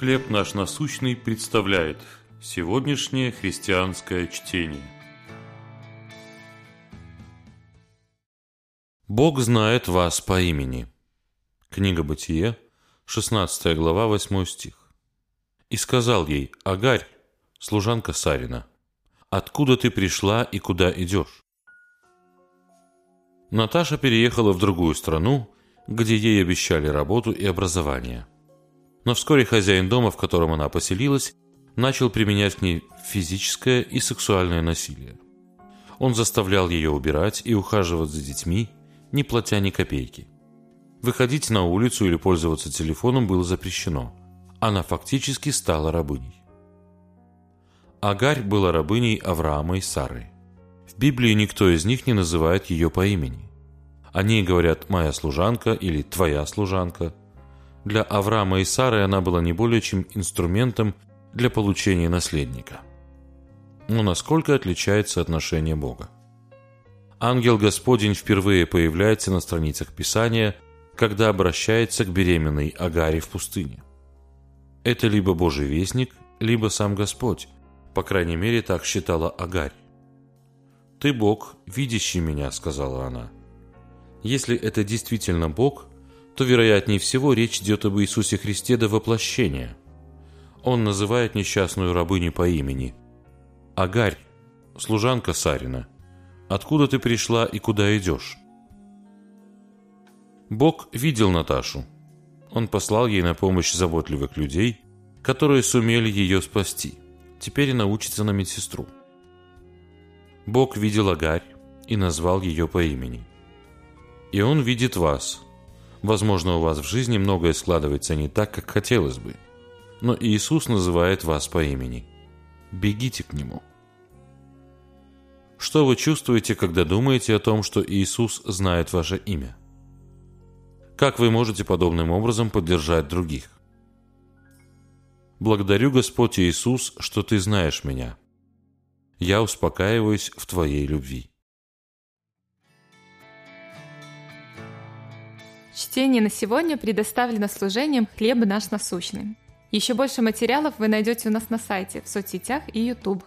«Хлеб наш насущный» представляет сегодняшнее христианское чтение. «Бог знает вас по имени». Книга Бытие, 16 глава, 8 стих. «И сказал ей: Агарь, служанка Сарина, откуда ты пришла и куда идешь?» Наташа переехала в другую страну, где ей обещали работу и образование. Но вскоре хозяин дома, в котором она поселилась, начал применять к ней физическое и сексуальное насилие. Он заставлял ее убирать и ухаживать за детьми, не платя ни копейки. Выходить на улицу или пользоваться телефоном было запрещено. Она фактически стала рабыней. Агарь была рабыней Авраама и Сары. В Библии никто из них не называет ее по имени. О ней говорят «моя служанка» или «твоя служанка». Для Авраама и Сары она была не более чем инструментом для получения наследника. Но насколько отличается отношение Бога? Ангел Господень впервые появляется на страницах Писания, когда обращается к беременной Агаре в пустыне. Это либо Божий вестник, либо сам Господь, по крайней мере, так считала Агарь. «Ты Бог, видящий меня», — сказала она. Если это действительно Бог, то, вероятнее всего, речь идет об Иисусе Христе до воплощения. Он называет несчастную рабыню по имени. «Агарь, служанка Сарина, откуда ты пришла и куда идешь?» Бог видел Наташу. Он послал ей на помощь заботливых людей, которые сумели ее спасти. Теперь она учится на медсестру. Бог видел Агарь и назвал ее по имени. «И Он видит вас». Возможно, у вас в жизни многое складывается не так, как хотелось бы. Но Иисус называет вас по имени. Бегите к Нему. Что вы чувствуете, когда думаете о том, что Иисус знает ваше имя? Как вы можете подобным образом поддержать других? «Благодарю, Господь Иисус, что Ты знаешь меня. Я успокаиваюсь в Твоей любви». Чтение на сегодня предоставлено служением «Хлеб наш насущный». Еще больше материалов вы найдете у нас на сайте, в соцсетях и YouTube.